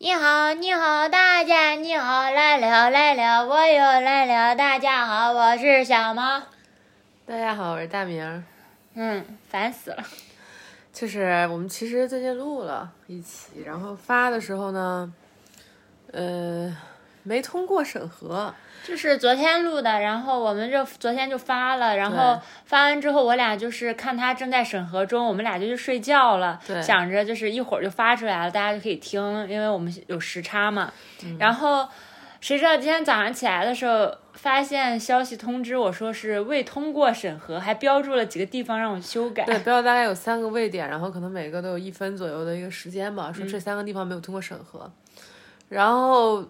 你好，你好，大家你好，来了，来了，我又来了。大家好，我是小猫。大家好，我是大明。烦死了。就是我们其实最近录了一期，然后发的时候呢，没通过审核。就是昨天录的，然后我们就昨天就发了，然后发完之后我俩就是看他正在审核中，我们俩就去睡觉了，想着就是一会儿就发出来了，大家就可以听，因为我们有时差嘛。然后谁知道今天早上起来的时候发现消息通知我说是未通过审核，还标注了几个地方让我修改，对，标大概有三个位点，然后可能每个都有1分左右的一个时间吧，说这三个地方没有通过审核。然后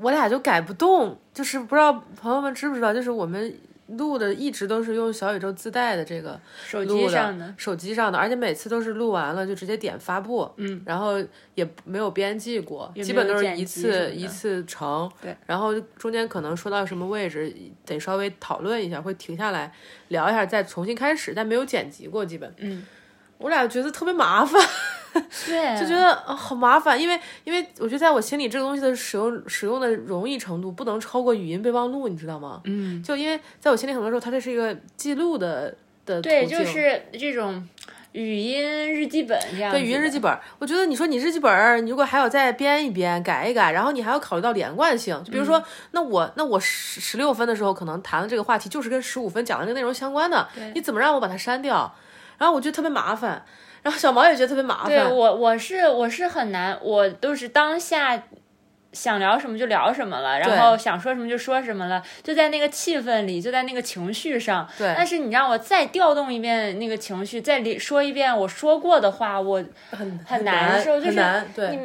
我俩就改不动，就是不知道朋友们知不知道，就是我们录的一直都是用小宇宙自带的这个手机上的，而且每次都是录完了就直接点发布，然后也没有编辑过，基本都是一次成，对，然后中间可能说到什么位置得稍微讨论一下，会停下来聊一下再重新开始，但没有剪辑过，基本我俩觉得特别麻烦，对，就觉得好麻烦，因为我觉得在我心里这个东西的使用的容易程度不能超过语音备忘录，你知道吗？就因为在我心里很多时候它这是一个记录的途径，对，就是这种语音日记本这样。对，语音日记本，我觉得你说你日记本，你如果还要再编一编、改一改，然后你还要考虑到连贯性。就比如说，那我16分的时候可能谈的这个话题就是跟15分讲的这个内容相关的，你怎么让我把它删掉？然后我觉得特别麻烦，然后小毛也觉得特别麻烦。对，我是很难，我都是当下想聊什么就聊什么了，然后想说什么就说什么了，就在那个气氛里，就在那个情绪上。对。但是你让我再调动一遍那个情绪，再说一遍我说过的话，我很难受，就是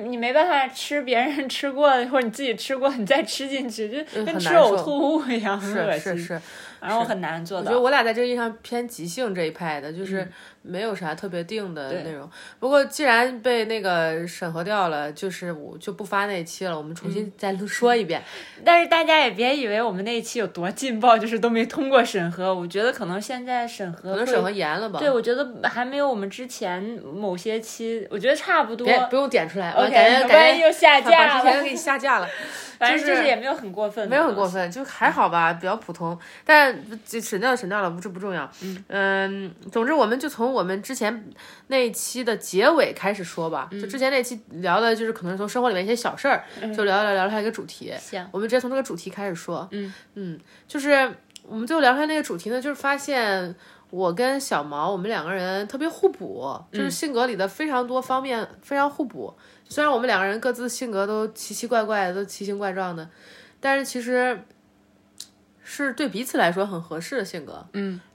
你没办法吃别人吃过或者你自己吃过，你再吃进去就跟吃呕吐物一样，恶心。是。然后很难做到。我觉得我俩在这个意义上偏即兴这一派的，就是没有啥特别定的内容。不过既然被那个审核掉了，就是我就不发那一期了，我们重新再说一遍。但是大家也别以为我们那一期有多劲爆，就是都没通过审核。我觉得可能现在审核严了吧？对，我觉得还没有我们之前某些期，我觉得差不多。不用点出来，我感觉又下架了，把之前都给你下架了。反正就是也没有很过分，没有很过分，就还好吧，比较普通。但审掉了，不，这不重要。总之我们就从我们之前那一期的结尾开始说吧。就之前那期聊的就是可能从生活里面一些小事儿，就聊出来一个主题。行，我们直接从这个主题开始说。就是我们最后聊出来那个主题呢，就是发现我跟小毛我们两个人特别互补，就是性格里的非常多方面非常互补。虽然我们两个人各自性格都奇奇怪怪的，都奇形怪状的，但是其实是对彼此来说很合适的性格。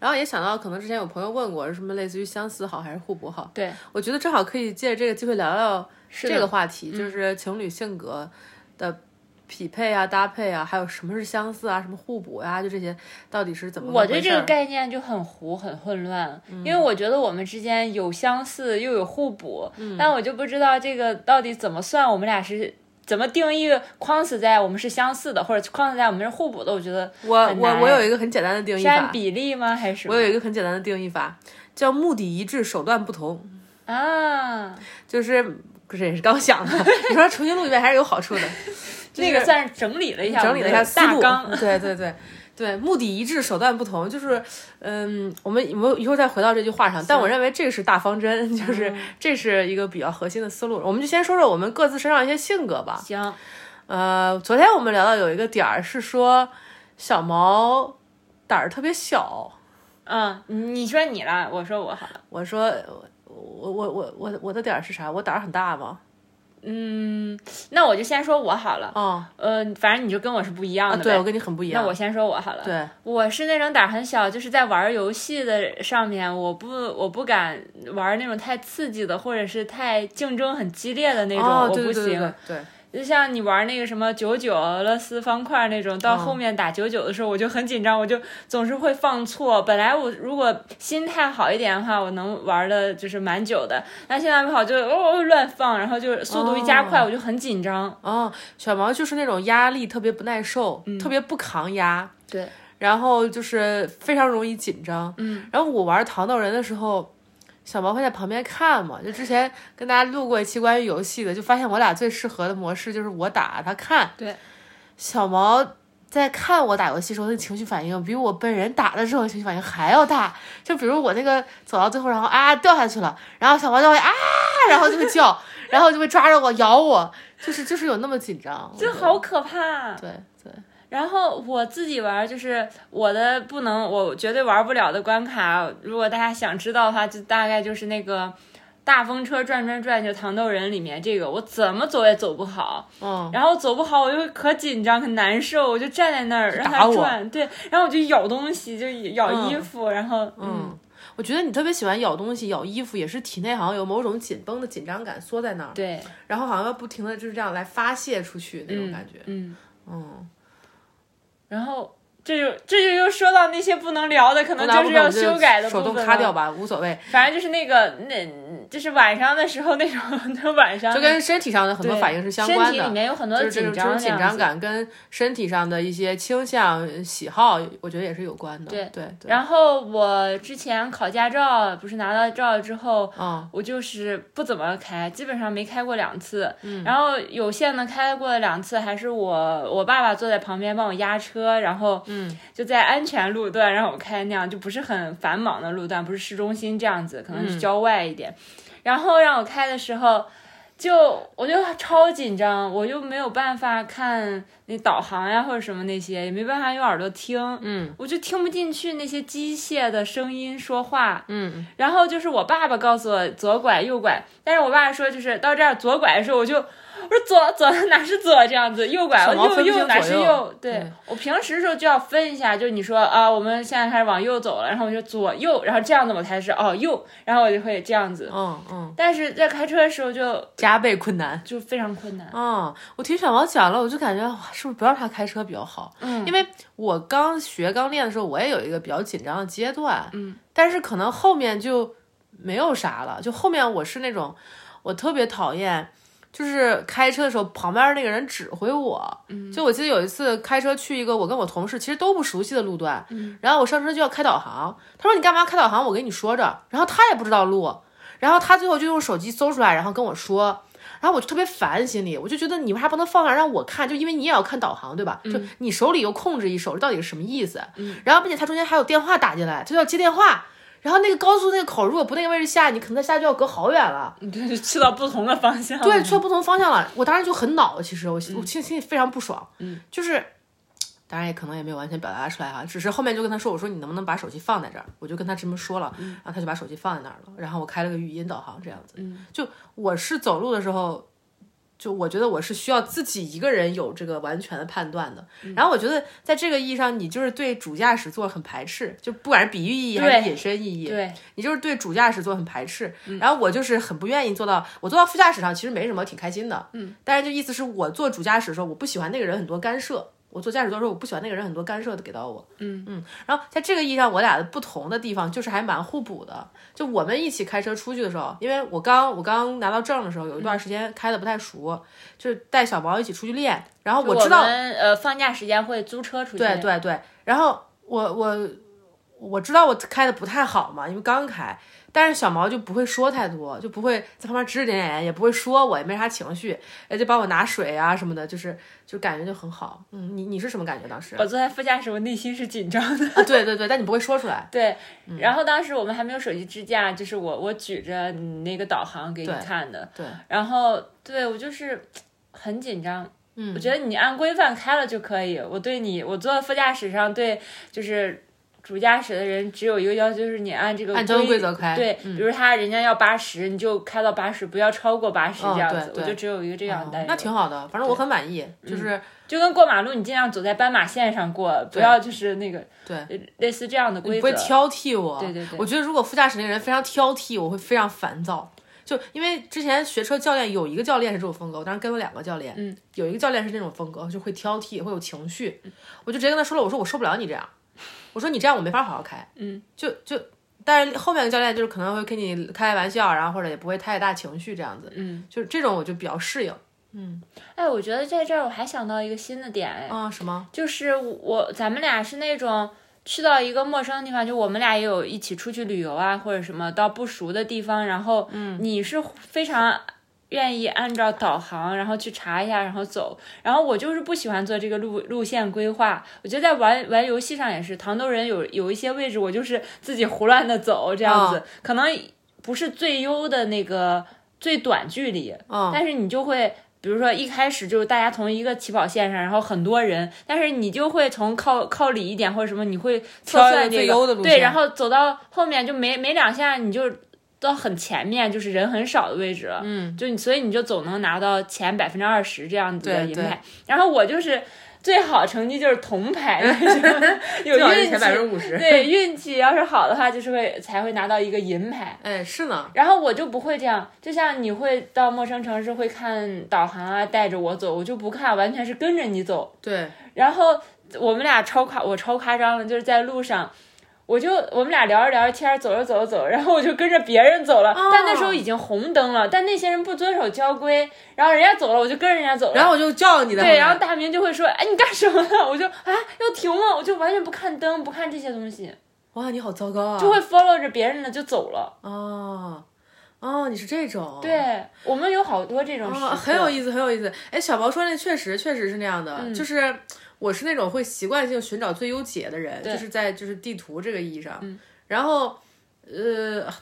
然后也想到可能之前有朋友问过什么类似于相似好还是互补好，对，我觉得正好可以借这个机会聊聊这个话题，就是情侣性格的匹配啊、搭配啊，还有什么是相似啊、什么互补啊，就这些到底是怎么回事？我对这个概念就很糊、很混乱，因为我觉得我们之间有相似又有互补，但我就不知道这个到底怎么算，我们俩是怎么定义框死在我们是相似的，或者框死在我们是互补的？我觉得我有一个很简单的定义法，是按比例吗？还是我有一个很简单的定义法，叫目的一致，手段不同啊，就是。这也是刚想的，你说重新录一遍还是有好处的。那个算是整理了一下思路，对，目的一致，手段不同，就是我们以后再回到这句话上，但我认为这是大方针，就是这是一个比较核心的思路。我们就先说说我们各自身上一些性格吧。行，昨天我们聊到有一个点是说小毛胆儿特别小。你说你了，我说我好了，我说。我的点是啥？我胆儿很大吗？那我就先说我好了。反正你就跟我是不一样的。对，我跟你很不一样。那我先说我好了。对，我是那种胆很小，就是在玩游戏的上面，我不敢玩那种太刺激的，或者是太竞争很激烈的那种，我不行。对。就像你玩那个什么99俄罗斯方块那种，到后面打99的时候我就很紧张，我就总是会放错。本来我如果心态好一点的话，我能玩的就是蛮久的，但现在不好就乱放，然后就速度一加快，我就很紧张。小毛就是那种压力特别不耐受，特别不抗压，对，然后就是非常容易紧张。然后我玩糖豆人的时候，小毛会在旁边看嘛，就之前跟大家录过一期关于游戏的，就发现我俩最适合的模式就是我打他看。对，小毛在看我打游戏时候的情绪反应比我本人打的时候情绪反应还要大，就比如我那个走到最后然后啊掉下去了，然后小毛就会啊然后就会叫然后就会抓着我咬我，就是有那么紧张，就好可怕。对对，然后我自己玩，就是我的不能我绝对玩不了的关卡，如果大家想知道的话，就大概就是那个大风车转转转，就糖豆人里面这个我怎么走也走不好，嗯，然后走不好我就可紧张可难受，我就站在那儿让它转，对，然后我就咬东西，就咬衣服，然后我觉得你特别喜欢咬东西咬衣服，也是体内好像有某种紧绷的紧张感缩在那儿，对，然后好像要不停的就是这样来发泄出去那种感觉，然后这就又说到那些不能聊的，可能就是要修改的部分，手动卡掉吧，无所谓。反正就是那就是晚上的时候那种晚上就跟身体上的很多反应是相关的，身体里面有很多紧张，就是紧张感跟身体上的一些倾向喜好，我觉得也是有关的。对。然后我之前考驾照，不是拿到照之后，我就是不怎么开，基本上没开过2次。然后有限的开过2次，还是我爸爸坐在旁边帮我压车，然后。就在安全路段让我开，那样就不是很繁忙的路段，不是市中心这样子，可能是郊外一点。然后让我开的时候，我就超紧张，我就没有办法看那导航呀或者什么那些，也没办法用耳朵听，我就听不进去那些机械的声音说话，然后就是我爸爸告诉我左拐右拐，但是我爸说就是到这儿左拐的时候，我说左哪是左这样子，右拐右哪是右，对，我平时的时候就要分一下，就你说啊我们现在开始往右走了，然后我就左右，然后这样子我才是右，然后我就会这样子，但是在开车的时候就加倍困难，就非常困难。我听小毛讲了，我就感觉哇，是不是不让他开车比较好？因为我刚练的时候，我也有一个比较紧张的阶段，但是可能后面就没有啥了，就后面我是那种我特别讨厌。就是开车的时候，旁边那个人指挥我。就我记得有一次开车去一个我跟我同事其实都不熟悉的路段，然后我上车就要开导航，他说你干嘛开导航？我给你说着，然后他也不知道路，然后他最后就用手机搜出来，然后跟我说，然后我就特别烦，心里我就觉得你为啥不能放那让我看？就因为你也要看导航对吧？就你手里又控制一手，这到底是什么意思？然后并且他中间还有电话打进来，他就要接电话。然后那个高速那个口，如果不那个位置下，你可能下就要隔好远了。你这就去到不同的方向。对，去到不同方向了。我当时就很恼，其实我心里非常不爽。就是，当然也可能也没有完全表达出来只是后面就跟他说，我说你能不能把手机放在这儿？我就跟他这么说了，然后他就把手机放在那儿了。然后我开了个语音导航这样子。就我是走路的时候。就我觉得我是需要自己一个人有这个完全的判断的，然后我觉得在这个意义上，你就是对主驾驶座很排斥，就不管是比喻意义还是引申意义，对，你就是对主驾驶座很排斥。然后我就是很不愿意坐到，我坐到副驾驶上其实没什么，挺开心的，但是就意思是我坐主驾驶的时候，我不喜欢那个人很多干涉，我坐驾驶座的时候，我不喜欢那个人很多干涉的给到我，然后在这个意义上，我俩的不同的地方就是还蛮互补的。就我们一起开车出去的时候，因为我刚拿到证的时候，有一段时间开的不太熟，就是带小毛一起出去练，然后我知道我们放假时间会租车出去，对，然后我知道我开的不太好嘛，因为刚开。但是小毛就不会说太多，就不会在旁边指指点点，也不会说我，也没啥情绪，就帮我拿水啊什么的，就感觉就很好。你是什么感觉？当时我坐在副驾驶，我内心是紧张的。对，但你不会说出来。对，然后当时我们还没有手机支架，就是我举着你那个导航给你看的。对，然后对我就是很紧张。我觉得你按规范开了就可以。我坐在副驾驶上，对，就是。主驾驶的人只有一个要求，就是你按这个按交通规则开，对，比如人家要80，你就开到80，不要超过80这样子。我就只有一个这样的，那挺好的，反正我很满意，就是就跟过马路，你尽量走在斑马线上过，不要就是那个对，类似这样的规则。你不会挑剔我，对，我觉得如果副驾驶那人非常挑剔，我会非常烦躁。就因为之前学车教练有一个教练是这种风格，我当时跟了2个教练，有一个教练是那种风格，就会挑剔，会有情绪，我就直接跟他说了，我说我受不了你这样。我说你这样我没法好好开，但是后面的教练就是可能会跟你开玩笑，然后或者也不会太大情绪这样子，就是这种我就比较适应，我觉得在这儿我还想到一个新的点，什么？就是咱们俩是那种去到一个陌生的地方，就我们俩也有一起出去旅游啊或者什么，到不熟的地方，然后你是非常愿意按照导航然后去查一下然后走，然后我就是不喜欢做这个路线规划。我觉得在玩游戏上也是，糖豆人有一些位置我就是自己胡乱的走这样子，可能不是最优的那个最短距离，但是你就会比如说一开始就是大家从一个起跑线上，然后很多人，但是你就会从靠里一点或者什么，你会测算最优的路线，对，然后走到后面就没两下你就到很前面，就是人很少的位置了，就所以你就总能拿到前20%这样子的银牌。然后我就是最好成绩就是铜牌，有运气50%，对，运气要是好的话就是才会拿到一个银牌。哎，是呢。然后我就不会这样，就像你会到陌生城市会看导航啊，带着我走，我就不看，完全是跟着你走。对。然后我们俩我超夸张了，就是在路上。我们俩聊着聊着天，走着，然后我就跟着别人走了，但那时候已经红灯了，但那些人不遵守交规，然后人家走了，我就跟着人家走了，然后我就叫你的，对，然后大明就会说，哎，你干什么呢？我就要停了，我就完全不看灯，不看这些东西。哇，你好糟糕啊！就会 follow 着别人的就走了。哦，你是这种。对，我们有好多这种事情，很有意思。哎，小毛说那确实是那样的，就是。我是那种会习惯性寻找最优解的人，就是地图这个意义上。然后，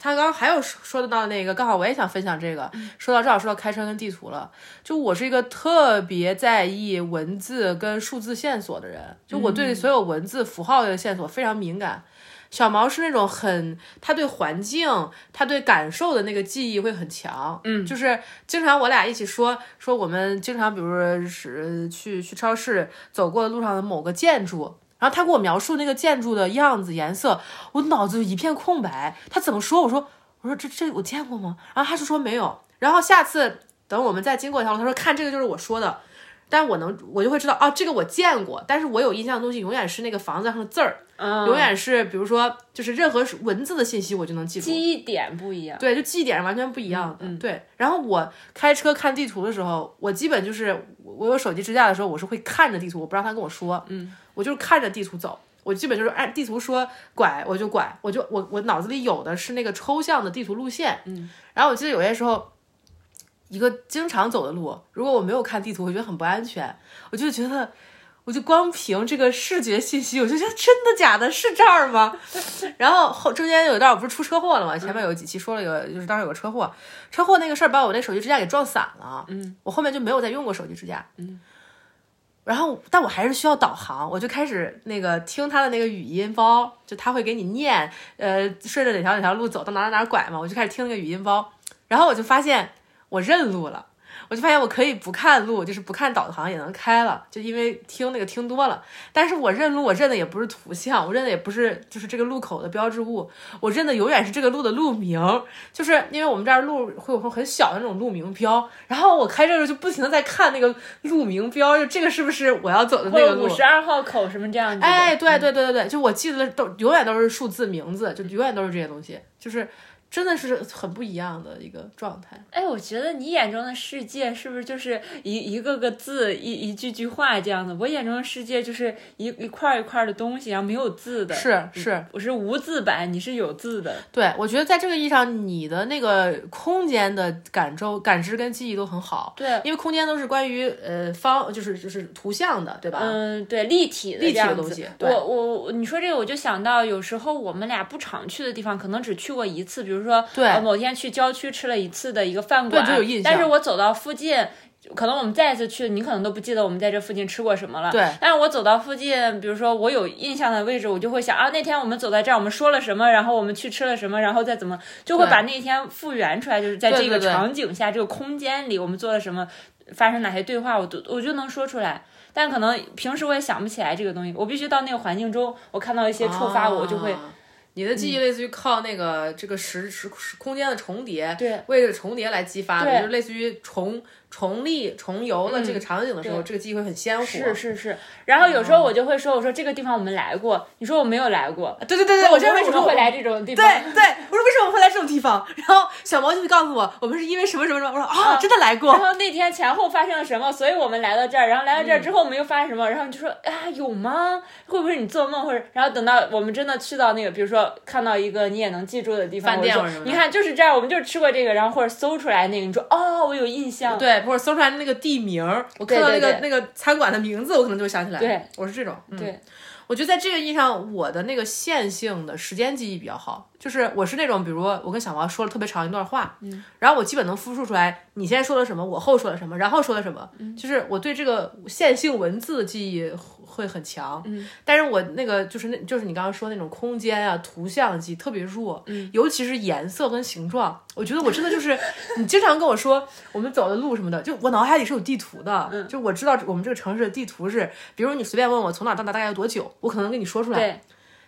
他刚还有说到那个，刚好我也想分享这个。说到开车跟地图了，就我是一个特别在意文字跟数字线索的人，就我对所有文字符号的线索非常敏感。小毛是那种他对环境、他对感受的那个记忆会很强，就是经常我俩一起说我们经常比如说是去超市走过路上的某个建筑，然后他给我描述那个建筑的样子、颜色，我脑子一片空白。他怎么说？我说这我见过吗？然后他就说没有。然后下次等我们再经过一条路，他说看这个就是我说的，但我就会知道啊，这个我见过，但是我有印象的东西永远是那个房子上的字儿。永远是比如说就是任何文字的信息我就能记住，记忆点不一样，对，就记忆点完全不一样的，对。然后我开车看地图的时候，我基本就是我有手机支架的时候，我是会看着地图，我不让他跟我说，我就是看着地图走，我基本就是按地图说拐我就拐，我脑子里有的是那个抽象的地图路线，然后我记得有些时候一个经常走的路，如果我没有看地图，我觉得很不安全，我就光凭这个视觉信息，我就觉得真的假的，是这儿吗？然后中间有一段我不是出车祸了吗？前面有几期说了就是当时有个车祸那个事儿，把我那手机支架给撞散了。我后面就没有再用过手机支架。然后但我还是需要导航，我就开始那个听他的那个语音包，就他会给你念，顺着哪条路走到哪拐嘛，我就开始听那个语音包，然后我就发现我认路了。我就发现我可以不看路，就是不看导航也能开了，就因为听多了。但是我认路，我认的也不是图像，我认的也不是就是这个路口的标志物，我认的永远是这个路的路名，就是因为我们这儿路会有很小的那种路名标，然后我开这个就不停的在看那个路名标，就这个是不是我要走的那个路，52号口什么这样子。哎，对，就我记得都永远都是数字名字，就永远都是这些东西，就是。真的是很不一样的一个状态。哎，我觉得你眼中的世界是不是就是一个个字、一句句话这样的？我眼中的世界就是一块一块的东西，然后没有字的。是，我是无字版，你是有字的。对，我觉得在这个意义上，你的那个空间的感知跟记忆都很好。对，因为空间都是关于就是图像的，对吧？对，立体的东西。对，你说这个，我就想到有时候我们俩不常去的地方，可能只去过一次，比如说对、某天去郊区吃了一次的一个饭馆，对，就有印象。但是我走到附近，可能我们再一次去，你可能都不记得我们在这附近吃过什么了。对。但是我走到附近，比如说我有印象的位置，我就会想啊，那天我们走在这儿，我们说了什么，然后我们去吃了什么，然后再怎么，就会把那天复原出来，就是在这个场景下，这个空间里我们做了什么，发生哪些对话，我就能说出来。但可能平时我也想不起来这个东西，我必须到那个环境中，我看到一些触发我，我就会。你的记忆类似于靠那个这个时空间的重叠，对，位置重叠来激发的，就是类似于重重游了这个场景的时候，这个记忆会很鲜活。是。然后有时候我就会说，我说这个地方我们来过，你说我没有来过。对，我知道为什么会来这种地方。对，我说为什么会来这种地方？然后小毛就会告诉我，我们是因为什么什么什么。我说啊，真的来过。然后那天前后发生了什么，所以我们来到这儿。然后来到这儿之后，我们又发生什么？然后就说啊，有吗？会不会你做梦？或者然后等到我们真的去到那个，比如说看到一个你也能记住的地方，饭店什么的，你看就是这样，我们就吃过这个，然后或者搜出来那个，你说哦，我有印象。对。或者搜出来那个地名，我看到那个餐馆的名字，我可能就会想起来。对，我是这种。对，我觉得在这个意义上，我的那个线性的时间记忆比较好。就是我是那种，比如我跟小毛说了特别长一段话，然后我基本能复述出来你先说了什么，我后说了什么，然后说了什么。就是我对这个线性文字的记忆会很强。但是我那个就是你刚刚说那种空间啊、图像记忆特别弱，尤其是颜色跟形状。我觉得我真的就是你经常跟我说我们走的路什么的，就我脑海里是有地图的，就我知道我们这个城市的地图是，比如你随便问我从哪到哪大概有多久，我可能跟你说出来。对，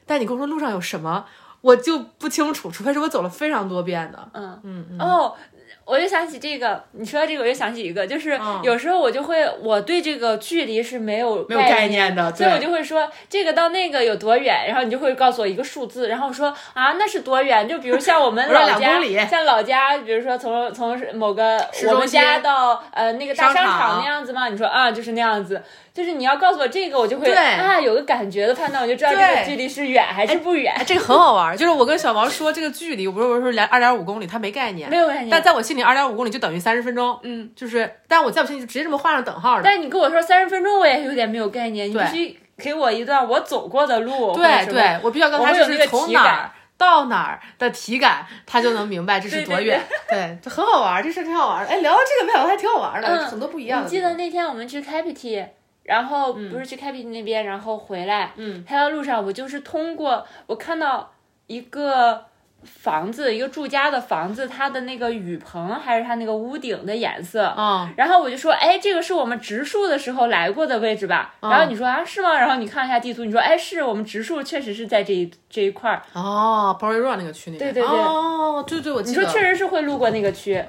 但你跟我说路上有什么，我就不清楚，除非是我走了非常多遍的。我就想起这个，你说到这个我就想起一个，就是有时候我就会，我对这个距离是没有概念的，所以我就会说这个到那个有多远，然后你就会告诉我一个数字，然后说啊那是多远，就比如像我们老家像老家，比如说从某个我们家到那个大商场那样子嘛，你说啊就是那样子。就是你要告诉我这个，我就会啊有个感觉的判断，我就知道这个距离是远还是不远。这个很好玩，就是我跟小毛说这个距离，我说2.5公里，他没概念，没有概念。但在我心里2.5公里就等于30分钟，就是，但我在我心里就直接这么画上等号了。但你跟我说30分钟，我也有点没有概念，你必须给我一段我走过的路。对，我必须要告诉他就是从哪儿到哪儿的体感，他就能明白这是多远。对，很好玩，这事挺好玩的。哎，聊到这个没有，还挺好玩的，很多不一样的。你记得那天我们去开辟梯？然后不是去开辟那边，然后回来，开到路上，我就是通过我看到一个房子，一个住家的房子，它的那个雨棚还是它那个屋顶的颜色，然后我就说，哎，这个是我们植树的时候来过的位置吧？然后你说啊，是吗？然后你看一下地图，你说，哎，是我们植树确实是在这一块儿。哦 ，Boy Road 那个区那边。对，哦，对，我记得。你说确实是会路过那个区，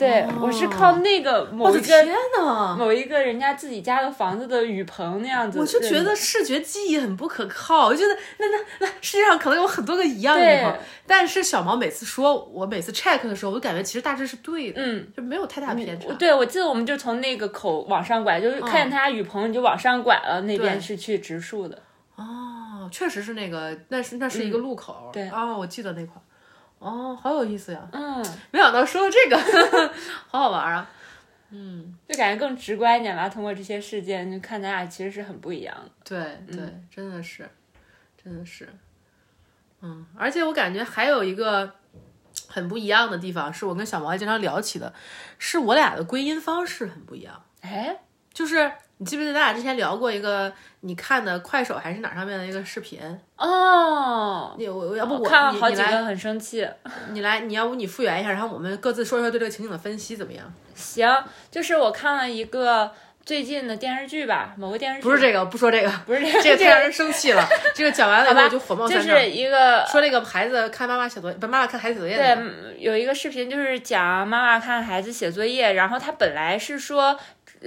对，我是靠那个某一个人家自己家的房子的雨棚那样子。我就觉得视觉记忆很不可靠，我觉得那世界上可能有很多个一样的地方，但是小毛每次说，我每次 check 的时候，我就感觉其实大致是对的，就没有太大偏差。对，我记得我们就从那个口往上拐，就是看见他雨棚你就往上拐了，那边是去植树的。哦，确实是那个，那是一个路口。对啊，我记得那块。哦，好有意思呀！没想到说到这个，好好玩啊！就感觉更直观一点吧。通过这些事件，就看咱俩其实是很不一样的。对，真的是，而且我感觉还有一个很不一样的地方，是我跟小毛也经常聊起的，是我俩的归因方式很不一样。哎，就是。你记不记得咱俩之前聊过一个你看的快手还是哪上面的一个视频？哦，我要不我看了好几个，很生气。你要不你复原一下，然后我们各自说一说对这个情景的分析怎么样？行，就是我看了一个最近的电视剧吧，某个电视剧。不是这个，不说这个，不是这个，这个太让人生气了。这个讲完了以后就火冒三丈。就是一个说那个孩子看妈妈写作业，妈妈看孩子写作业。对，有一个视频就是讲妈妈看孩子写作业，然后他本来是说。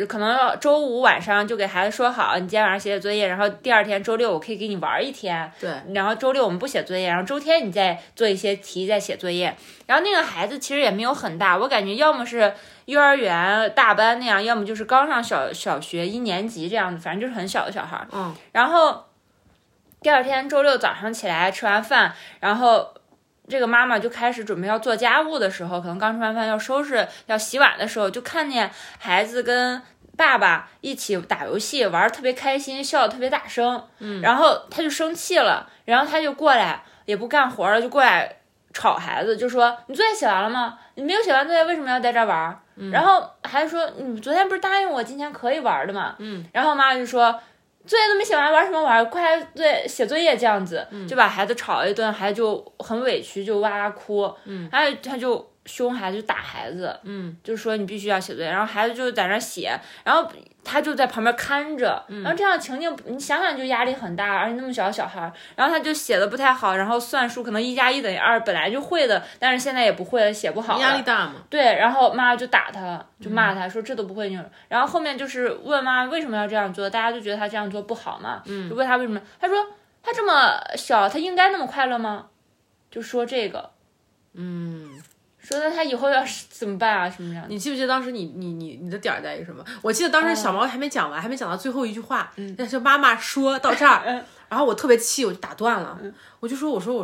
可能周五晚上就给孩子说好，你今天晚上写作业，然后第二天周六我可以给你玩一天。对，然后周六我们不写作业，然后周天你再做一些题，再写作业。然后那个孩子其实也没有很大，我感觉要么是幼儿园大班那样，要么就是刚上小学1年级这样子，反正就是很小的小孩。然后第二天周六早上起来吃完饭，然后。这个妈妈就开始准备要做家务的时候，可能刚吃完饭要收拾要洗碗的时候，就看见孩子跟爸爸一起打游戏玩特别开心，笑得特别大声，然后他就生气了，然后他就过来也不干活了，就过来吵孩子，就说你作业写完了吗？你没有写完作业为什么要在这玩？然后孩子说你昨天不是答应我今天可以玩的吗？然后妈妈就说作业都没写完，玩什么玩？快对写作业这样子，就把孩子吵了一顿，孩子就很委屈，就哇哇哭。他就凶孩子就打孩子，嗯，就是说你必须要写作业，然后孩子就在那写，然后他就在旁边看着，然后这样的情境你想想就压力很大，而且那么小的小孩，然后他就写的不太好，然后算数可能1+1等于2本来就会的，但是现在也不会了，写不好了，压力大嘛。对，然后妈就打他，就骂他，说这都不会。然后后面就是问妈为什么要这样做，大家就觉得他这样做不好嘛，就问他为什么，他说他这么小，他应该那么快乐吗？就说这个，说那他以后要是怎么办啊？什么样？你记不记得当时你的点在于什么？我记得当时小毛还没讲完，还没讲到最后一句话，那就妈妈说到这儿，然后我特别气，我就打断了，我就说我说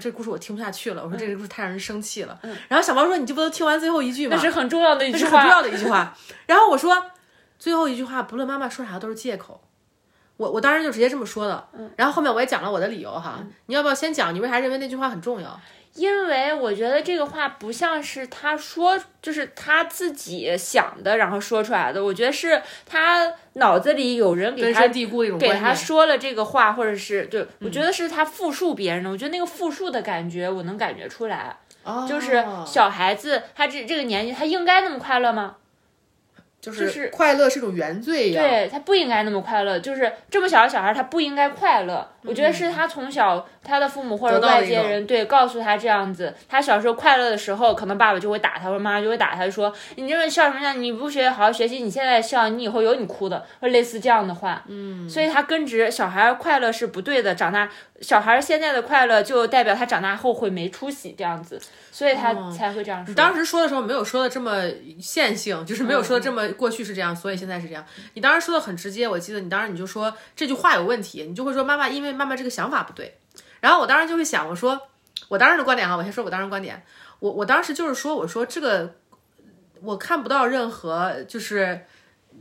这故事我听不下去了，我说这个故事太让人生气了。然后小毛说你这不都听完最后一句吗？那是很重要的一句话，那是很重要的一句话。然后我说最后一句话不论妈妈说啥都是借口。我当时就直接这么说的，然后后面我也讲了我的理由哈。你要不要先讲你为啥认为那句话很重要？因为我觉得这个话不像是他说，就是他自己想的，然后说出来的。我觉得是他脑子里有人给他根深蒂固的一种观念，给他说了这个话，或者是对，我觉得是他复述别人的。我觉得那个复述的感觉，我能感觉出来，就是小孩子他这个年纪，他应该那么快乐吗？就是快乐是种原罪呀，对，他不应该那么快乐，就是这么小的小孩他不应该快乐，我觉得是他从小他的父母或者外界人对告诉他这样子，他小时候快乐的时候可能爸爸就会打他，或者妈妈就会打他，说你这么笑什么呀，你不学好好学习，你现在笑你以后有你哭的，或类似这样的话，所以他根植小孩快乐是不对的，长大小孩现在的快乐就代表他长大后悔没出息这样子，所以他才会这样说。你当时说的时候没有说的这么线性，就是没有说的这么过去是这样，所以现在是这样。你当时说的很直接，我记得你当时你就说这句话有问题，你就会说妈妈，因为妈妈这个想法不对。然后我当时就会想，我说我当时的观点哈，我先说我当时观点，我当时就是说，我说这个我看不到任何就是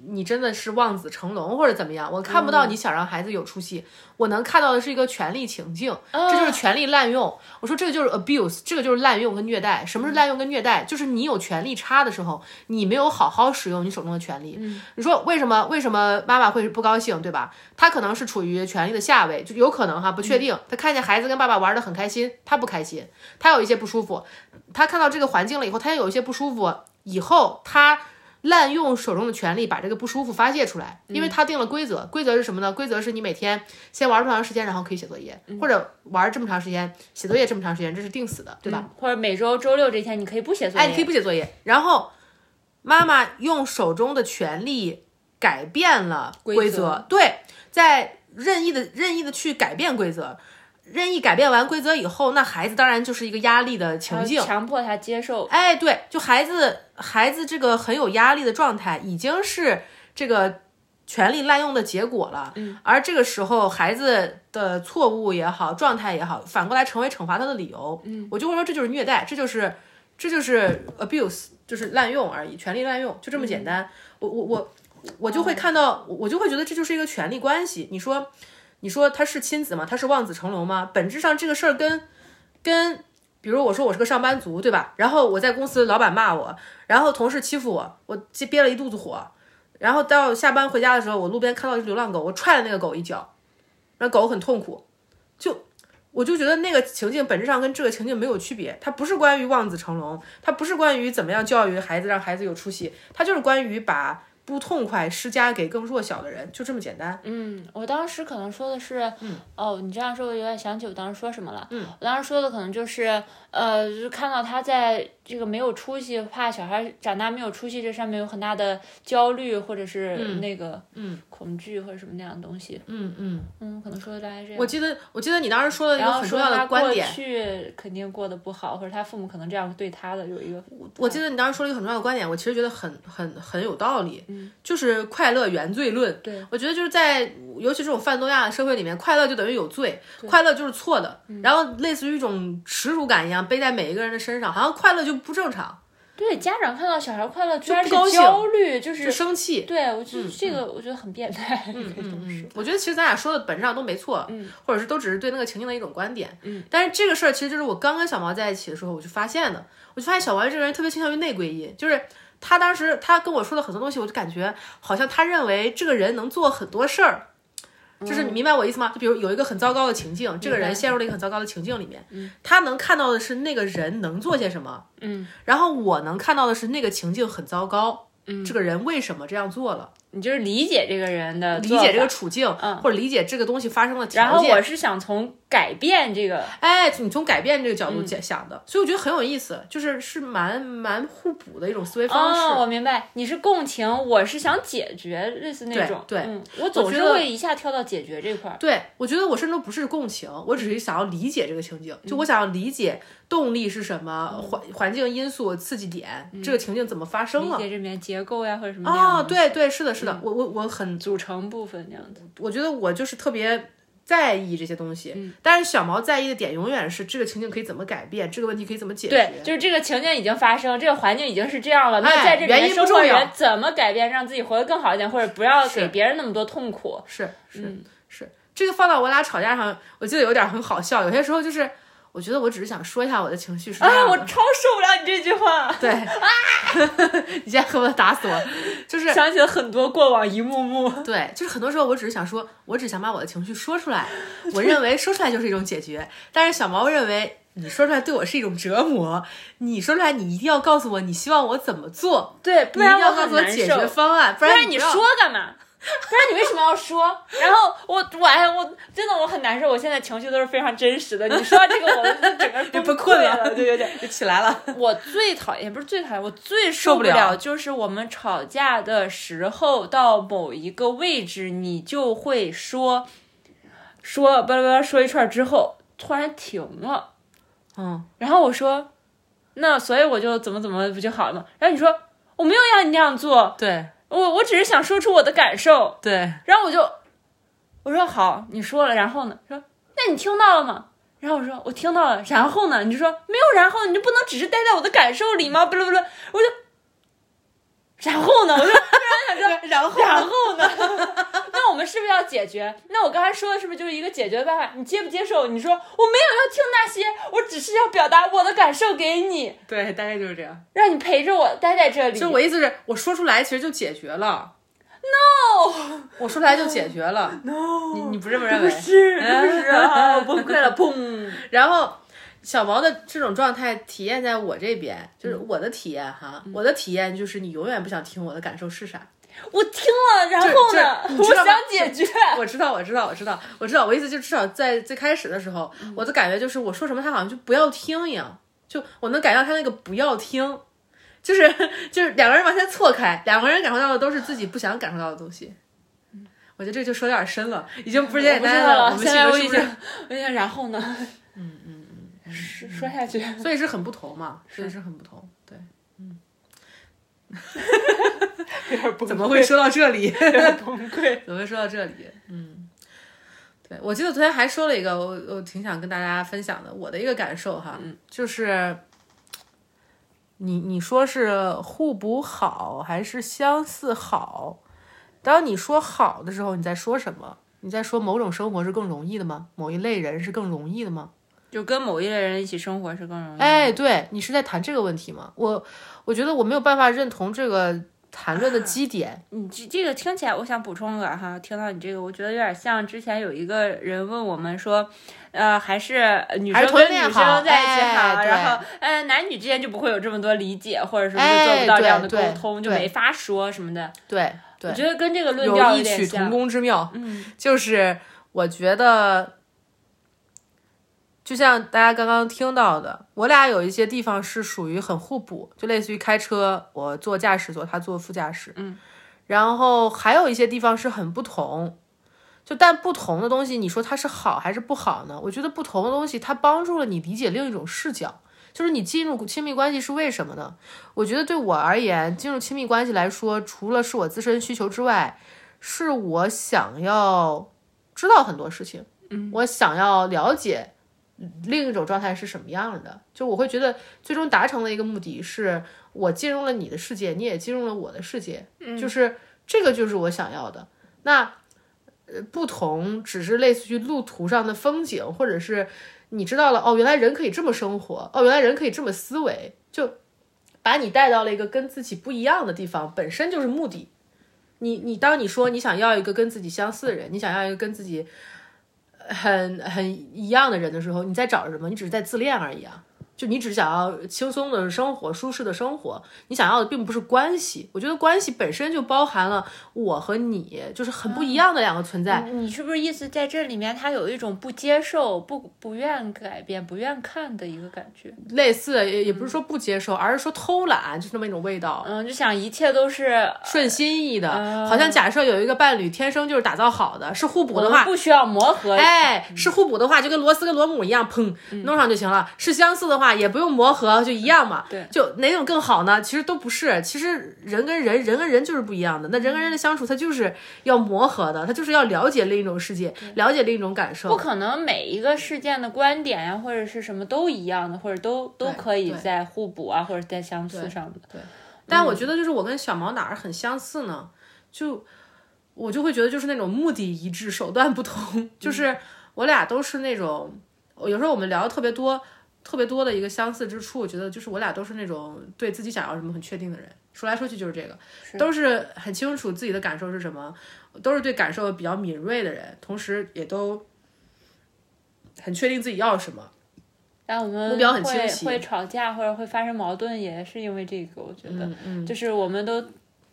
你真的是望子成龙或者怎么样，我看不到你想让孩子有出息，我能看到的是一个权力情境，这就是权力滥用。我说这个就是 abuse， 这个就是滥用跟虐待。什么是滥用跟虐待？就是你有权力差的时候，你没有好好使用你手中的权力。你说为什么妈妈会不高兴，对吧？她可能是处于权力的下位，就有可能哈，不确定。她看见孩子跟爸爸玩得很开心，她不开心，她有一些不舒服。她看到这个环境了以后，她也有一些不舒服，以后她滥用手中的权利把这个不舒服发泄出来，因为他定了规则，规则是什么呢？规则是你每天先玩这么长时间，然后可以写作业，或者玩这么长时间，写作业这么长时间，这是定死的，对吧？或者每周周六这天你可以不写作业，你可以不写作业。然后妈妈用手中的权利改变了规则，对，在任意的去改变规则。任意改变完规则以后，那孩子当然就是一个压力的情境，强迫他接受。哎，对，就孩子这个很有压力的状态，已经是这个权力滥用的结果了。而这个时候，孩子的错误也好，状态也好，反过来成为惩罚他的理由。我就会说，这就是虐待，这就是 abuse， 就是滥用而已，权力滥用，就这么简单。我就会看到，我就会觉得这就是一个权力关系。你说他是亲子吗？他是望子成龙吗？本质上这个事儿跟比如我说我是个上班族，对吧？然后我在公司老板骂我，然后同事欺负我，我憋了一肚子火，然后到下班回家的时候，我路边看到一只流浪狗，我踹了那个狗一脚，那狗很痛苦，我就觉得那个情境本质上跟这个情境没有区别，它不是关于望子成龙，它不是关于怎么样教育孩子让孩子有出息，它就是关于把不痛快施加给更弱小的人，就这么简单。我当时可能说的是，你这样说我有点想起我当时说什么了。我当时说的可能就是，就看到他在这个没有出息，怕小孩长大没有出息，这上面有很大的焦虑或者是那个恐惧或者什么那样的东西。可能说的大概是这样。我记得你当时说的一个很重要的观点，然后说他过去肯定过得不好，或者他父母可能这样对他的有一个。我记得你当时说了一个很重要的观点，我其实觉得很有道理。就是快乐原罪论。对，我觉得就是在尤其这种泛东亚社会里面，快乐就等于有罪，快乐就是错的，然后类似于一种耻辱感一样背在每一个人的身上，好像快乐就不正常。对，家长看到小孩快乐居然是焦虑，就是生气。对，我觉得这个我觉得很变态。我觉得其实咱俩说的本质上都没错，或者是都只是对那个情境的一种观点。但是这个事儿其实就是我刚跟小毛在一起的时候我就发现小毛这个人特别倾向于内归因，就是他当时他跟我说的很多东西，我就感觉好像他认为这个人能做很多事儿，就是你明白我意思吗？就比如有一个很糟糕的情境，这个人陷入了一个很糟糕的情境里面，他能看到的是那个人能做些什么，然后我能看到的是那个情境很糟糕，这个人为什么这样做了。你就是理解这个人的，理解这个处境，或者理解这个东西发生的条件。然后我是想从改变这个，哎，你从改变这个角度想的，所以我觉得很有意思，就是蛮互补的一种思维方式。哦，我明白，你是共情，我是想解决，类似那种。对，对我总是会一下跳到解决这块。对，我觉得我甚至都不是共情，我只是想要理解这个情景，就我想要理解动力是什么，环境因素、刺激点，这个情境怎么发生了，理解这边结构呀或者什么样的。哦，对对，是的，是的。我很组成部分那样子，我觉得我就是特别在意这些东西，但是小毛在意的点永远是这个情境可以怎么改变，这个问题可以怎么解决。对，就是这个情境已经发生，这个环境已经是这样了，那在这里面生活人怎么改变，让自己活得更好一点，或者不要给别人那么多痛苦。是，这个放到我俩吵架上，我记得有点很好笑。有些时候就是，我觉得我只是想说一下我的情绪是这样的。啊，我超受不了你这句话。对啊，你现在恨不得打死我。就是想起了很多过往一幕幕。对，就是很多时候我只是想说，我只想把我的情绪说出来。我认为说出来就是一种解决，但是小毛认为你说出来对我是一种折磨。你说出来，你一定要告诉我你希望我怎么做。对，不然我很难受。你一定要告诉我解决方案，不然你说干嘛？不然你为什么要说？然后我真的我很难受，我现在情绪都是非常真实的。你说这个，我就整个崩溃了，对，就起来了。我最讨厌，不是最讨厌，我最受不了就是我们吵架的时候到某一个位置，你就会说巴拉巴拉说一串之后，突然停了，然后我说，那所以我就怎么不就好了吗？然后你说我没有让你那样做，对。我只是想说出我的感受，对，然后我说好，你说了，然后呢？说那你听到了吗？然后我说我听到了，然后呢？你就说没有，然后你就不能只是待在我的感受里吗？不啦不啦，我就然后呢？我就突然想说然后呢？那我们是不是要解决？那我刚才说的是不是就是一个解决的办法？你接不接受？你说我没有要听那些，我只是要表达我的感受给你。对，大概就是这样。让你陪着我待在这里。就我意思是，我说出来其实就解决了。No， 我说出来就解决了。No， 你不这么认为？不是啊，我崩溃了，砰！然后小毛的这种状态体验在我这边，就是我的体验哈，我的体验就是你永远不想听我的感受是啥。我听了，然后呢？我想解决。我知道。我意思就至少在最开始的时候，我的感觉就是我说什么他好像就不要听一样，就我能感觉到他那个不要听，就是两个人完全错开，两个人感受到的都是自己不想感受到的东西。我觉得这就说有点深了，已经不是简单了。我们现在我已经然后呢？说下去，所以是很不同嘛，所以是很不同，对，怎么会说到这里？崩溃，怎么会说到这里？对，我记得昨天还说了一个，我挺想跟大家分享的，我的一个感受哈，就是你说是互补好还是相似好？当你说好的时候，你在说什么？你在说某种生活是更容易的吗？某一类人是更容易的吗？就跟某一类人一起生活是更容易的。哎，对，你是在谈这个问题吗？我觉得我没有办法认同这个谈论的基点。你这个听起来，我想补充个哈，听到你这个，我觉得有点像之前有一个人问我们说，还是女生跟女生在一起好，哎、然后男女之间就不会有这么多理解，或者什么就做不到这样的沟通，就没法说什么的。对，我觉得跟这个论调有点像，有异曲同工之妙。就是我觉得。就像大家刚刚听到的，我俩有一些地方是属于很互补，就类似于开车，我坐驾驶座，他坐副驾驶，然后还有一些地方是很不同，就但不同的东西，你说它是好还是不好呢？我觉得不同的东西，它帮助了你理解另一种视角，就是你进入亲密关系是为什么呢？我觉得对我而言，进入亲密关系来说，除了是我自身需求之外，是我想要知道很多事情，我想要了解。另一种状态是什么样的，就我会觉得最终达成的一个目的是我进入了你的世界，你也进入了我的世界，就是这个就是我想要的。那不同只是类似于路途上的风景，或者是你知道了哦，原来人可以这么生活，哦，原来人可以这么思维，就把你带到了一个跟自己不一样的地方，本身就是目的。你当你说你想要一个跟自己相似的人，你想要一个跟自己很一样的人的时候，你在找什么？你只是在自恋而已啊。就你只想要轻松的生活，舒适的生活，你想要的并不是关系。我觉得关系本身就包含了我和你，就是很不一样的两个存在。你是不是意思在这里面，它有一种不接受、不愿改变、不愿看的一个感觉？类似，也不是说不接受，而是说偷懒，就是那么一种味道。就想一切都是顺心意的，好像假设有一个伴侣天生就是打造好的，是互补的话，不需要磨合。哎，是互补的话，就跟螺丝跟螺母一样，砰弄上就行了。是相似的话，也不用磨合，就一样嘛。对，就哪种更好呢？其实都不是，其实人跟人，人跟人就是不一样的。那人跟人的相处，他就是要磨合的，他就是要了解另一种世界，了解另一种感受。不可能每一个事件的观点呀，或者是什么都一样的，或者都可以在互补啊，或者在相似上的。对，但我觉得就是我跟小毛哪儿很相似呢？就我就会觉得就是那种目的一致，手段不同。就是我俩都是那种，有时候我们聊得特别多的一个相似之处，我觉得就是我俩都是那种对自己想要什么很确定的人，说来说去就是这个，都是很清楚自己的感受是什么，都是对感受比较敏锐的人，同时也都很确定自己要什么。但我们目标很清晰，会吵架或者会发生矛盾，也是因为这个。我觉得，就是我们都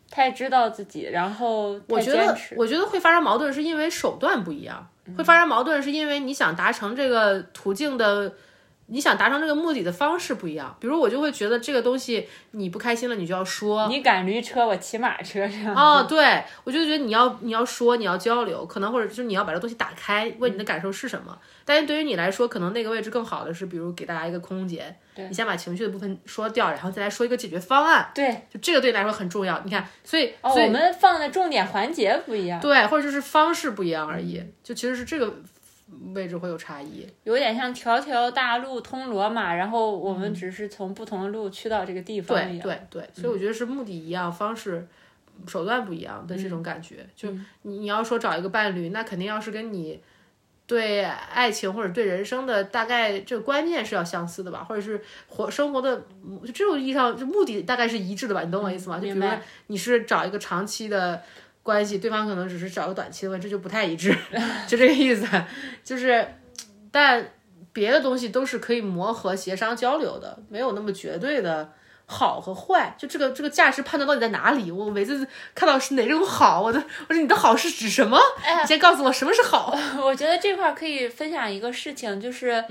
太知道自己，然后太坚持。我觉得会发生矛盾是因为手段不一样，会发生矛盾是因为你想达成这个途径的。你想达成这个目的的方式不一样，比如我就会觉得这个东西你不开心了，你就要说，你赶驴车，我骑马车这样。哦，对，我就觉得你要说，你要交流，可能或者就是你要把这东西打开，问你的感受是什么。但是对于你来说，可能那个位置更好的是，比如给大家一个空间，你先把情绪的部分说掉，然后再来说一个解决方案。对，就这个对你来说很重要。你看，所以我们放的重点环节不一样，对，或者就是方式不一样而已。就其实是这个。位置会有差异，有点像条条大路通罗马，然后我们只是从不同的路去到这个地方一样。对，所以我觉得是目的一样，方式手段不一样的这种感觉。就你要说找一个伴侣，那肯定要是跟你对爱情或者对人生的大概这个观念是要相似的吧，或者是生活的就这种意义上就目的大概是一致的吧，你懂我意思吗？就比如说你是找一个长期的关系，对方可能只是找个短期的问题，这就不太一致，就这个意思。就是但别的东西都是可以磨合、协商、交流的，没有那么绝对的好和坏。就这个价值判断到底在哪里，我每次看到是哪种好，我说你的好是指什么，你先告诉我什么是好。我觉得这块可以分享一个事情，就是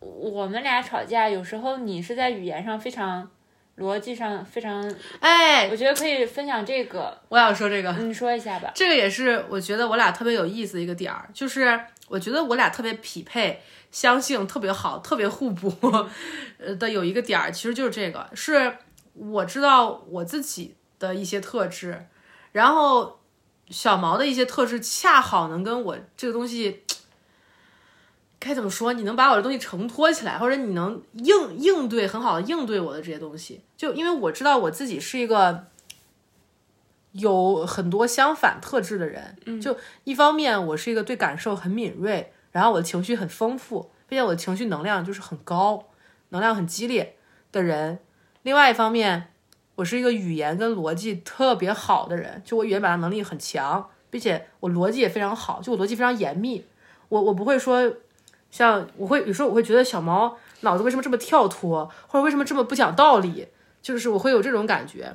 我们俩吵架，有时候你是在语言上非常，逻辑上非常，我觉得可以分享这个。我想说这个，你说一下吧。这个也是我觉得我俩特别有意思的一个点儿，就是我觉得我俩特别匹配，相性特别好，特别互补的有一个点儿，其实就是这个，是我知道我自己的一些特质，然后小毛的一些特质恰好能跟我这个东西。该怎么说，你能把我的东西承托起来，或者你能应对很好的应对我的这些东西。就因为我知道我自己是一个有很多相反特质的人，就一方面我是一个对感受很敏锐，然后我的情绪很丰富，并且我的情绪能量就是很高，能量很激烈的人。另外一方面，我是一个语言跟逻辑特别好的人，就我语言表达能力很强，并且我逻辑也非常好，就我逻辑非常严密。我不会说像有时候我会觉得小毛脑子为什么这么跳脱，或者为什么这么不讲道理，就是我会有这种感觉。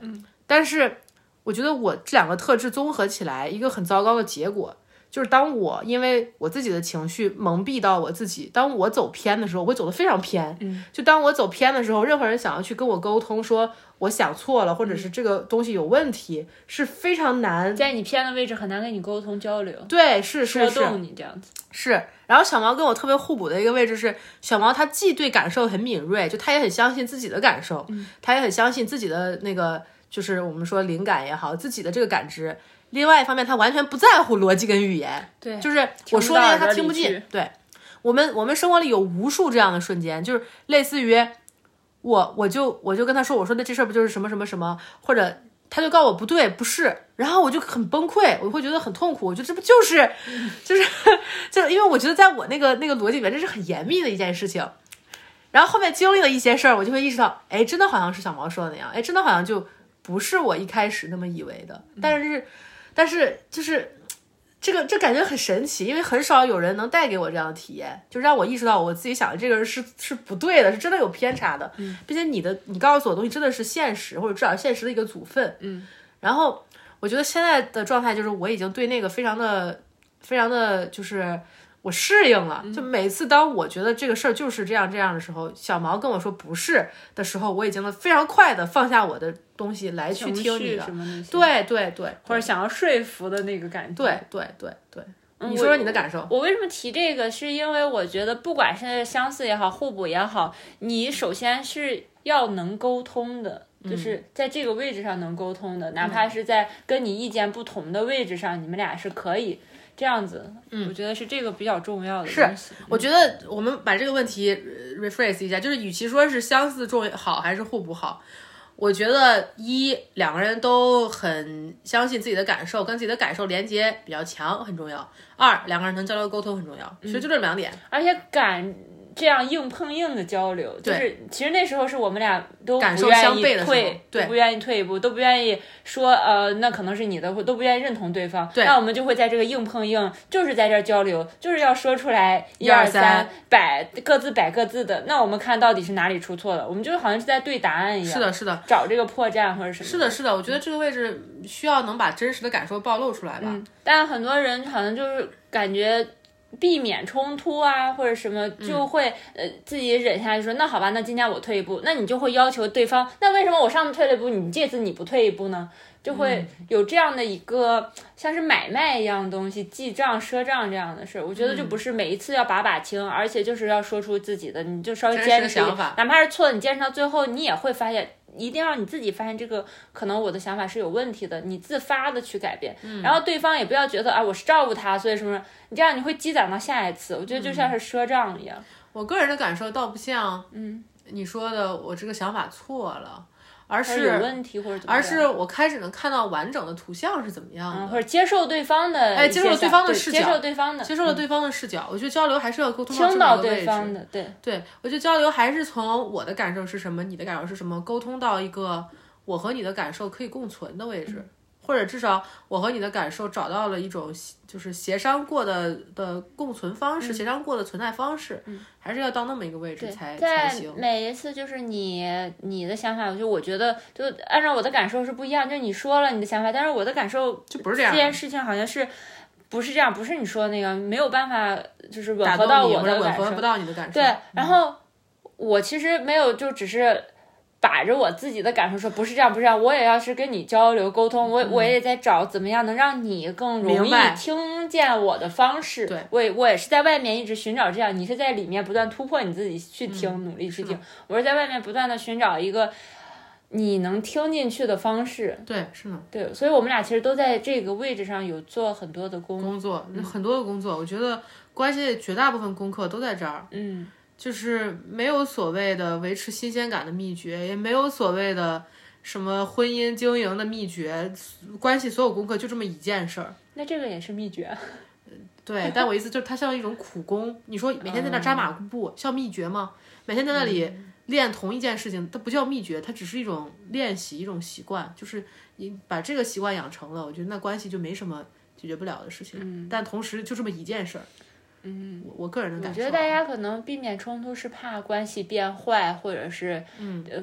但是我觉得我这两个特质综合起来，一个很糟糕的结果就是当我因为我自己的情绪蒙蔽到我自己，当我走偏的时候，我会走得非常偏。就当我走偏的时候，任何人想要去跟我沟通说我想错了，或者是这个东西有问题，是非常难，在你偏的位置很难跟你沟通交流。对，是说动你这样子是。然后小毛跟我特别互补的一个位置是，小毛他既对感受很敏锐，就他也很相信自己的感受，他也很相信自己的那个，就是我们说灵感也好，自己的这个感知。另外一方面，他完全不在乎逻辑跟语言，对，就是我说那个他听不进。对，我们生活里有无数这样的瞬间，就是类似于我就跟他说，我说那这事儿不就是什么什么什么，或者他就告我不对不是，然后我就很崩溃，我会觉得很痛苦，我觉得这不就是因为我觉得在我那个逻辑里面，这是很严密的一件事情。然后后面经历了一些事儿，我就会意识到，哎，真的好像是小毛说的那样，哎，真的好像就。不是我一开始那么以为的，但是就是这感觉很神奇，因为很少有人能带给我这样的体验，就让我意识到我自己想的这个是不对的，是真的有偏差的，并且你告诉我的东西真的是现实，或者至少现实的一个组分，然后我觉得现在的状态就是我已经对那个非常的就是我适应了，就每次当我觉得这个事儿就是这样的时候，小毛跟我说不是的时候，我已经非常快的放下我的东西来去听你的，对对对，或者想要说服的那个感觉，对对对对。你说说你的感受。我为什么提这个，是因为我觉得不管是相似也好，互补也好，你首先是要能沟通的，就是在这个位置上能沟通的，哪怕是在跟你意见不同的位置上，你们俩是可以这样子，我觉得是这个比较重要的东西。是，我觉得我们把这个问题 rephrase 一下，就是与其说是相似重好还是互补好，我觉得两个人都很相信自己的感受，跟自己的感受连接比较强很重要。两个人能交流沟通很重要，其实就这两点。而且敢这样硬碰硬的交流，就是其实那时候是我们俩都不愿意退，对，不愿意退一步，都不愿意说那可能是你的，都不愿意认同对方，对，那我们就会在这个硬碰硬，就是在这儿交流，就是要说出来一二三，各自的，那我们看到底是哪里出错了，我们就好像是在对答案一样，是的是的，找这个破绽或者什么，是的是的，我觉得这个位置需要能把真实的感受暴露出来吧，但很多人好像就是感觉避免冲突啊或者什么，就会自己忍下来说那好吧，那今天我退一步，那你就会要求对方，那为什么我上次退了一步，你这次你不退一步呢？就会有这样的一个像是买卖一样的东西，记账赊账这样的事，我觉得就不是每一次要把清，而且就是要说出自己的，你就稍微坚持，哪怕是错的，你坚持到最后，你也会发现，一定要你自己发现这个可能我的想法是有问题的，你自发的去改变，然后对方也不要觉得啊我是照顾他，所以什么，你这样你会积攒到下一次，我觉得就像是赊账一样。我个人的感受倒不像你说的我这个想法错了，而是有问题或者怎么样，而是我开始能看到完整的图像是怎么样的，或者接受对方的，接受对方的视角，接受了对方的视角。我觉得交流还是要沟通到这个位置，听到对方的，对对，我觉得交流还是从我的感受是什么，你的感受是什么，沟通到一个我和你的感受可以共存的位置，或者至少我和你的感受找到了一种就是协商过的共存方式，协商过的存在方式，还是要到那么一个位置才行。每一次就是你的想法，我觉得就按照我的感受是不一样，就你说了你的想法，但是我的感受就不是这样，这件事情好像是不是这样，不是你说的那个，没有办法就是吻合到我的感受，吻合不到你的感受。对，然后我其实没有，就只是把着我自己的感受说不是这样不是这样，我也要是跟你交流沟通，我也在找怎么样能让你更容易听见我的方式，对，我也是在外面一直寻找这样，你是在里面不断突破你自己去听，努力去听，我是在外面不断的寻找一个你能听进去的方式，对，是吗？对，所以我们俩其实都在这个位置上有做很多的工作、很多的工作，我觉得关系绝大部分功课都在这儿，就是没有所谓的维持新鲜感的秘诀，也没有所谓的什么婚姻经营的秘诀，关系所有功课就这么一件事儿。那这个也是秘诀，对，但我意思就是它像一种苦工。你说每天在那扎马步像秘诀吗？每天在那里练同一件事情，它不叫秘诀，它只是一种练习，一种习惯。就是你把这个习惯养成了，我觉得那关系就没什么解决不了的事情。但同时就这么一件事儿。我个人的感受，我觉得大家可能避免冲突是怕关系变坏，或者是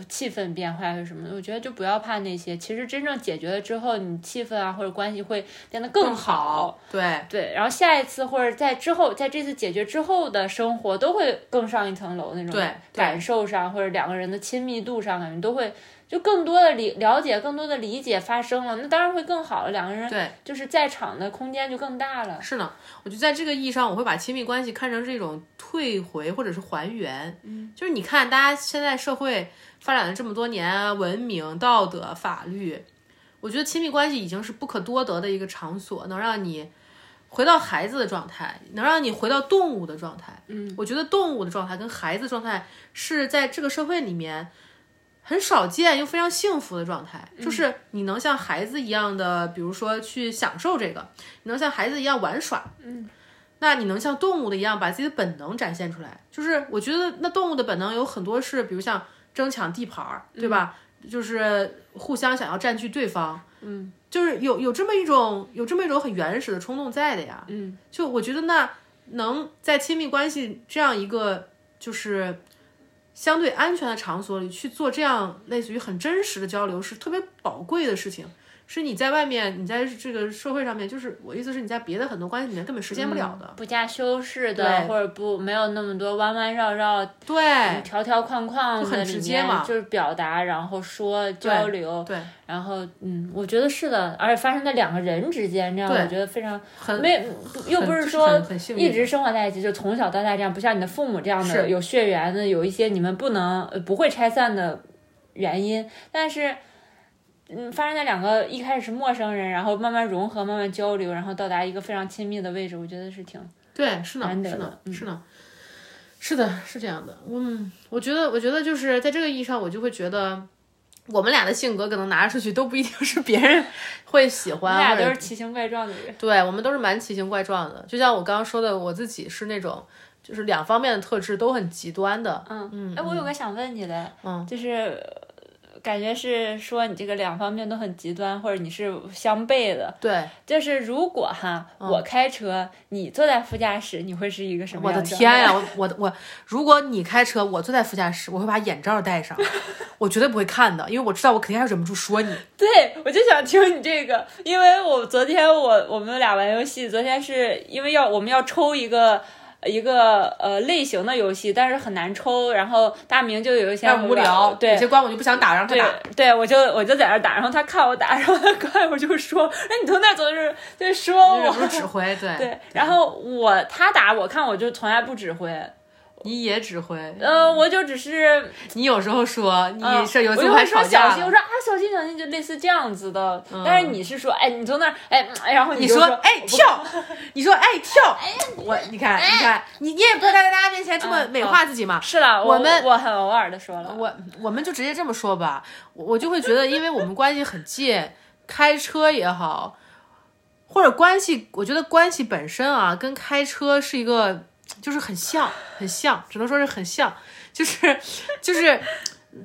气氛变坏或者什么的。我觉得就不要怕那些，其实真正解决了之后，你气氛啊或者关系会变得更好。对对，然后下一次或者在之后，在这次解决之后的生活都会更上一层楼，那种感受上或者两个人的亲密度上，感觉都会就更多的了解，更多的理解发生了，那当然会更好了，两个人对就是在场的空间就更大了。是呢，我就在这个意义上，我会把亲密关系看成是一种退回或者是还原。就是你看大家现在社会发展了这么多年啊，文明、道德、法律，我觉得亲密关系已经是不可多得的一个场所，能让你回到孩子的状态，能让你回到动物的状态。我觉得动物的状态跟孩子状态是在这个社会里面很少见又非常幸福的状态，就是你能像孩子一样的，比如说去享受这个，你能像孩子一样玩耍，那你能像动物的一样把自己的本能展现出来。就是我觉得那动物的本能有很多是，比如像争抢地盘，对吧？就是互相想要占据对方，嗯，就是有这么一种很原始的冲动在的呀，嗯，就我觉得那能在亲密关系这样一个就是相对安全的场所里去做这样类似于很真实的交流是特别宝贵的事情，是你在外面你在这个社会上面，就是我意思是你在别的很多关系里面根本实现不了的，不加修饰的，或者没有那么多弯弯绕绕，对，条条框框的，很直接嘛，就是表达然后说交流， 对，然后我觉得是的，而且发生在两个人之间这样，我觉得非常没又不是说一直生活在一起，就从小到大这样，不像你的父母这样的有血缘的，有一些你们不会拆散的原因，但是发生在两个一开始是陌生人，然后慢慢融合慢慢交流，然后到达一个非常亲密的位置，我觉得是挺对，是呢是呢是呢是的，是这样的。我觉得就是在这个意义上，我就会觉得我们俩的性格可能拿出去都不一定是别人会喜欢，我们俩都是奇形怪状的人，对，我们都是蛮奇形怪状的，就像我刚刚说的，我自己是那种就是两方面的特质都很极端的。我有个想问你的，就是感觉是说你这个两方面都很极端，或者你是相悖的。对，就是如果我开车，你坐在副驾驶，你会是一个什么样的？我的天呀，我如果你开车，我坐在副驾驶，我会把眼罩戴上，我绝对不会看的，因为我知道我肯定还忍不住说你。对，我就想听你这个，因为我昨天我们俩玩游戏，昨天是因为我们要抽一个类型的游戏，但是很难抽，然后大明就有一些无聊，对，有些关我就不想打，让他打，对，我就在那打，然后他看我打，然后他看我就说，哎，你从那总是在说我，不是指挥，对，然后他打我看我就从来不指挥。你也指挥，我就只是你有时候说你是有时候还吵架，我说啊小心小心，就类似这样子的。但是你是说，哎，你从那儿，哎，然后你说哎跳，你说哎跳，哎我你看，你也不是在大家面前这么美化自己嘛？是了，我很偶尔的说了，我们就直接这么说吧，我就会觉得，因为我们关系很近，开车也好，或者关系，我觉得关系本身啊，跟开车是一个。就是很像，只能说是很像，就是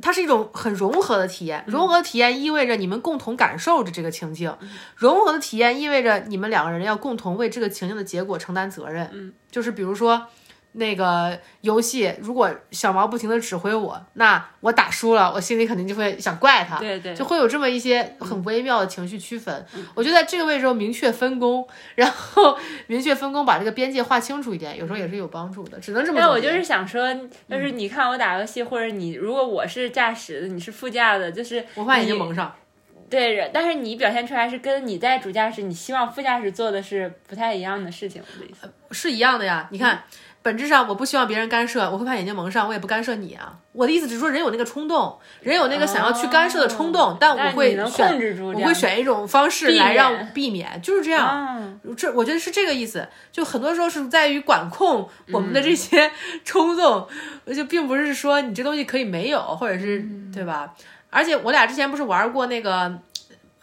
它是一种很融合的体验。融合的体验意味着你们共同感受着这个情境，融合的体验意味着你们两个人要共同为这个情境的结果承担责任。就是比如说那个游戏，如果小毛不停的指挥我，那我打输了，我心里肯定就会想怪他，对，就会有这么一些很微妙的情绪区分。我觉得在这个位置明确分工，然后明确分工把这个边界画清楚一点，有时候也是有帮助的，只能这么。但我就是想说，就是你看我打游戏，或者你如果我是驾驶的，你是副驾的，就是我把眼睛蒙上。对，但是你表现出来是跟你在主驾驶，你希望副驾驶做的是不太一样的事情，我的意思是一样的呀。你看，本质上我不希望别人干涉，我会把眼睛蒙上，我也不干涉你啊。我的意思只是说，人有那个冲动，人有那个想要去干涉的冲动，但我会控制住，我会选一种方式来让避免，就是这样。这我觉得是这个意思。就很多时候是在于管控我们的这些冲动，就并不是说你这东西可以没有，或者是对吧？而且我俩之前不是玩过那个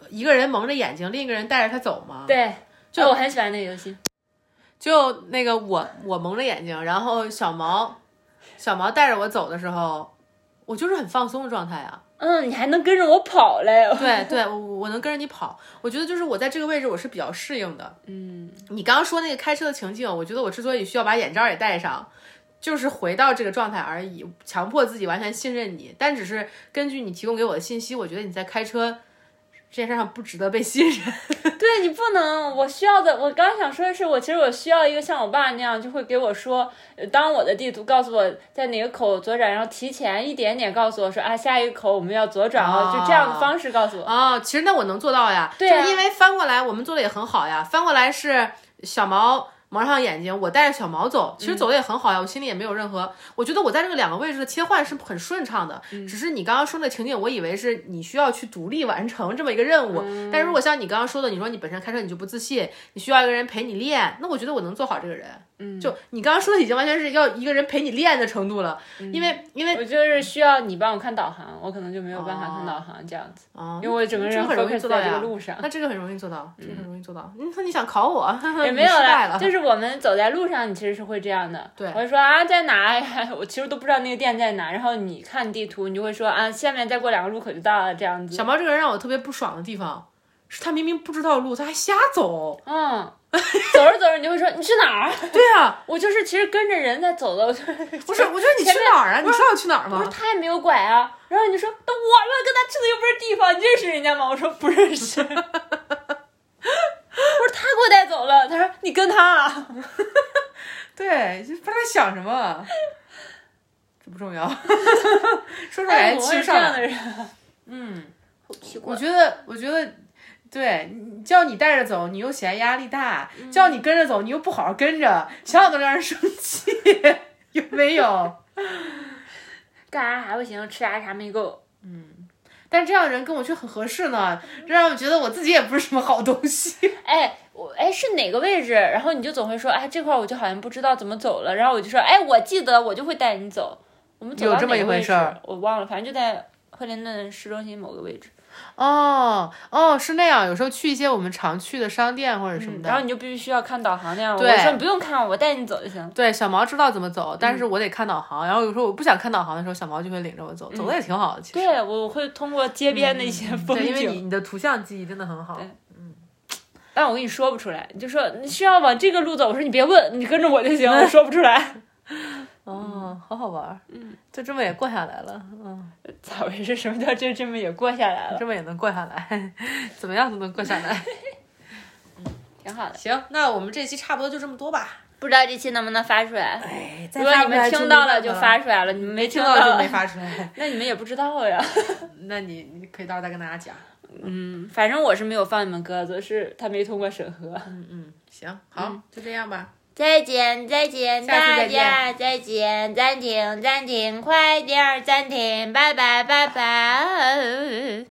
一个人蒙着眼睛，另一个人带着他走吗？对，就我很喜欢那个游戏。就那个我蒙着眼睛，然后小毛带着我走的时候，我就是很放松的状态啊。你还能跟着我跑嘞？对，我能跟着你跑。我觉得就是我在这个位置我是比较适应的。你刚刚说那个开车的情境，我觉得我之所以需要把眼罩也戴上，就是回到这个状态而已，强迫自己完全信任你，但只是根据你提供给我的信息，我觉得你在开车这件事上不值得被信任。对，你不能，我需要的，我刚刚想说的是，其实我需要一个像我爸那样，就会给我说，当我的地图告诉我在哪个口左转，然后提前一点点告诉我说啊，下一个口我们要左转了，就这样的方式告诉我。其实那我能做到呀，对啊，就是因为翻过来我们做的也很好呀，翻过来是小毛蒙上眼睛，我带着小毛走，其实走的也很好呀，我心里也没有任何，我觉得我在这个两个位置的切换是很顺畅的。只是你刚刚说的情景，我以为是你需要去独立完成这么一个任务，但如果像你刚刚说的，你说你本身开车你就不自信，你需要一个人陪你练，那我觉得我能做好这个人。嗯，就你刚刚说的已经完全是要一个人陪你练的程度了，嗯、因为我就是需要你帮我看导航，我可能就没有办法看导航这样子，哦、因为我整个人很容易做到这个路上。那这个很容易做到，这个很容易做到。嗯、你想考我也没有了，就是我们走在路上，你其实是会这样的。对，我就说啊在哪、哎？我其实都不知道那个店在哪，然后你看地图，你就会说啊下面再过两个路口就到了这样子。小猫这个人让我特别不爽的地方是，他明明不知道路，他还瞎走。嗯。走着走着，你就会说你去哪儿？对啊，我就是其实跟着人在走的。不是，我说你去哪儿啊？你知道去哪儿吗？我说他也没有拐啊。然后你就说，那我跟他去的又不是地方，你认识人家吗？我说不认识。我说他给我带走了。他说你跟他、啊。对，就不知道他想什么。这不重要。说出来气上来。这样的人。嗯，我觉得。对，叫你带着走你又嫌压力大、嗯、叫你跟着走你又不好好跟着，想想都让人生气，有没有？干啥还不行，吃啥啥没够。嗯，但这样的人跟我却很合适呢，这让我觉得我自己也不是什么好东西。哎，我是哪个位置，然后你就总会说哎这块我就好像不知道怎么走了，然后我就说哎我记得我就会带你走，我们走到哪个位置有这么一回事我忘了，反正就在惠灵顿市中心某个位置。哦，是那样。有时候去一些我们常去的商店或者什么的，然后你就必须要看导航那样。对，我说你不用看，我带你走就行。对，小毛知道怎么走，但是我得看导航。然后有时候我不想看导航的时候，小毛就会领着我走，走的也挺好的。其实对，我会通过街边的一些风景，对，因为你的图像记忆真的很好。嗯，但我跟你说不出来，你就说你需要往这个路走，我说你别问，你跟着我就行，我说不出来。哦，好好玩，嗯，就这么也过下来了，嗯，咋回事？什么叫这么也过下来了？这么也能过下来，怎么样都能过下来，嗯，挺好的。行，那我们这期差不多就这么多吧。不知道这期能不能发出来？哎，如果你们听到了就发出来了，你们没听到就没发出来，那你们也不知道呀。那你可以到时候再跟大家讲。嗯，反正我是没有放你们鸽子，是他没通过审核。嗯嗯，行，好，就这样吧。再见，大家再见，暂停，快点暂停，拜拜。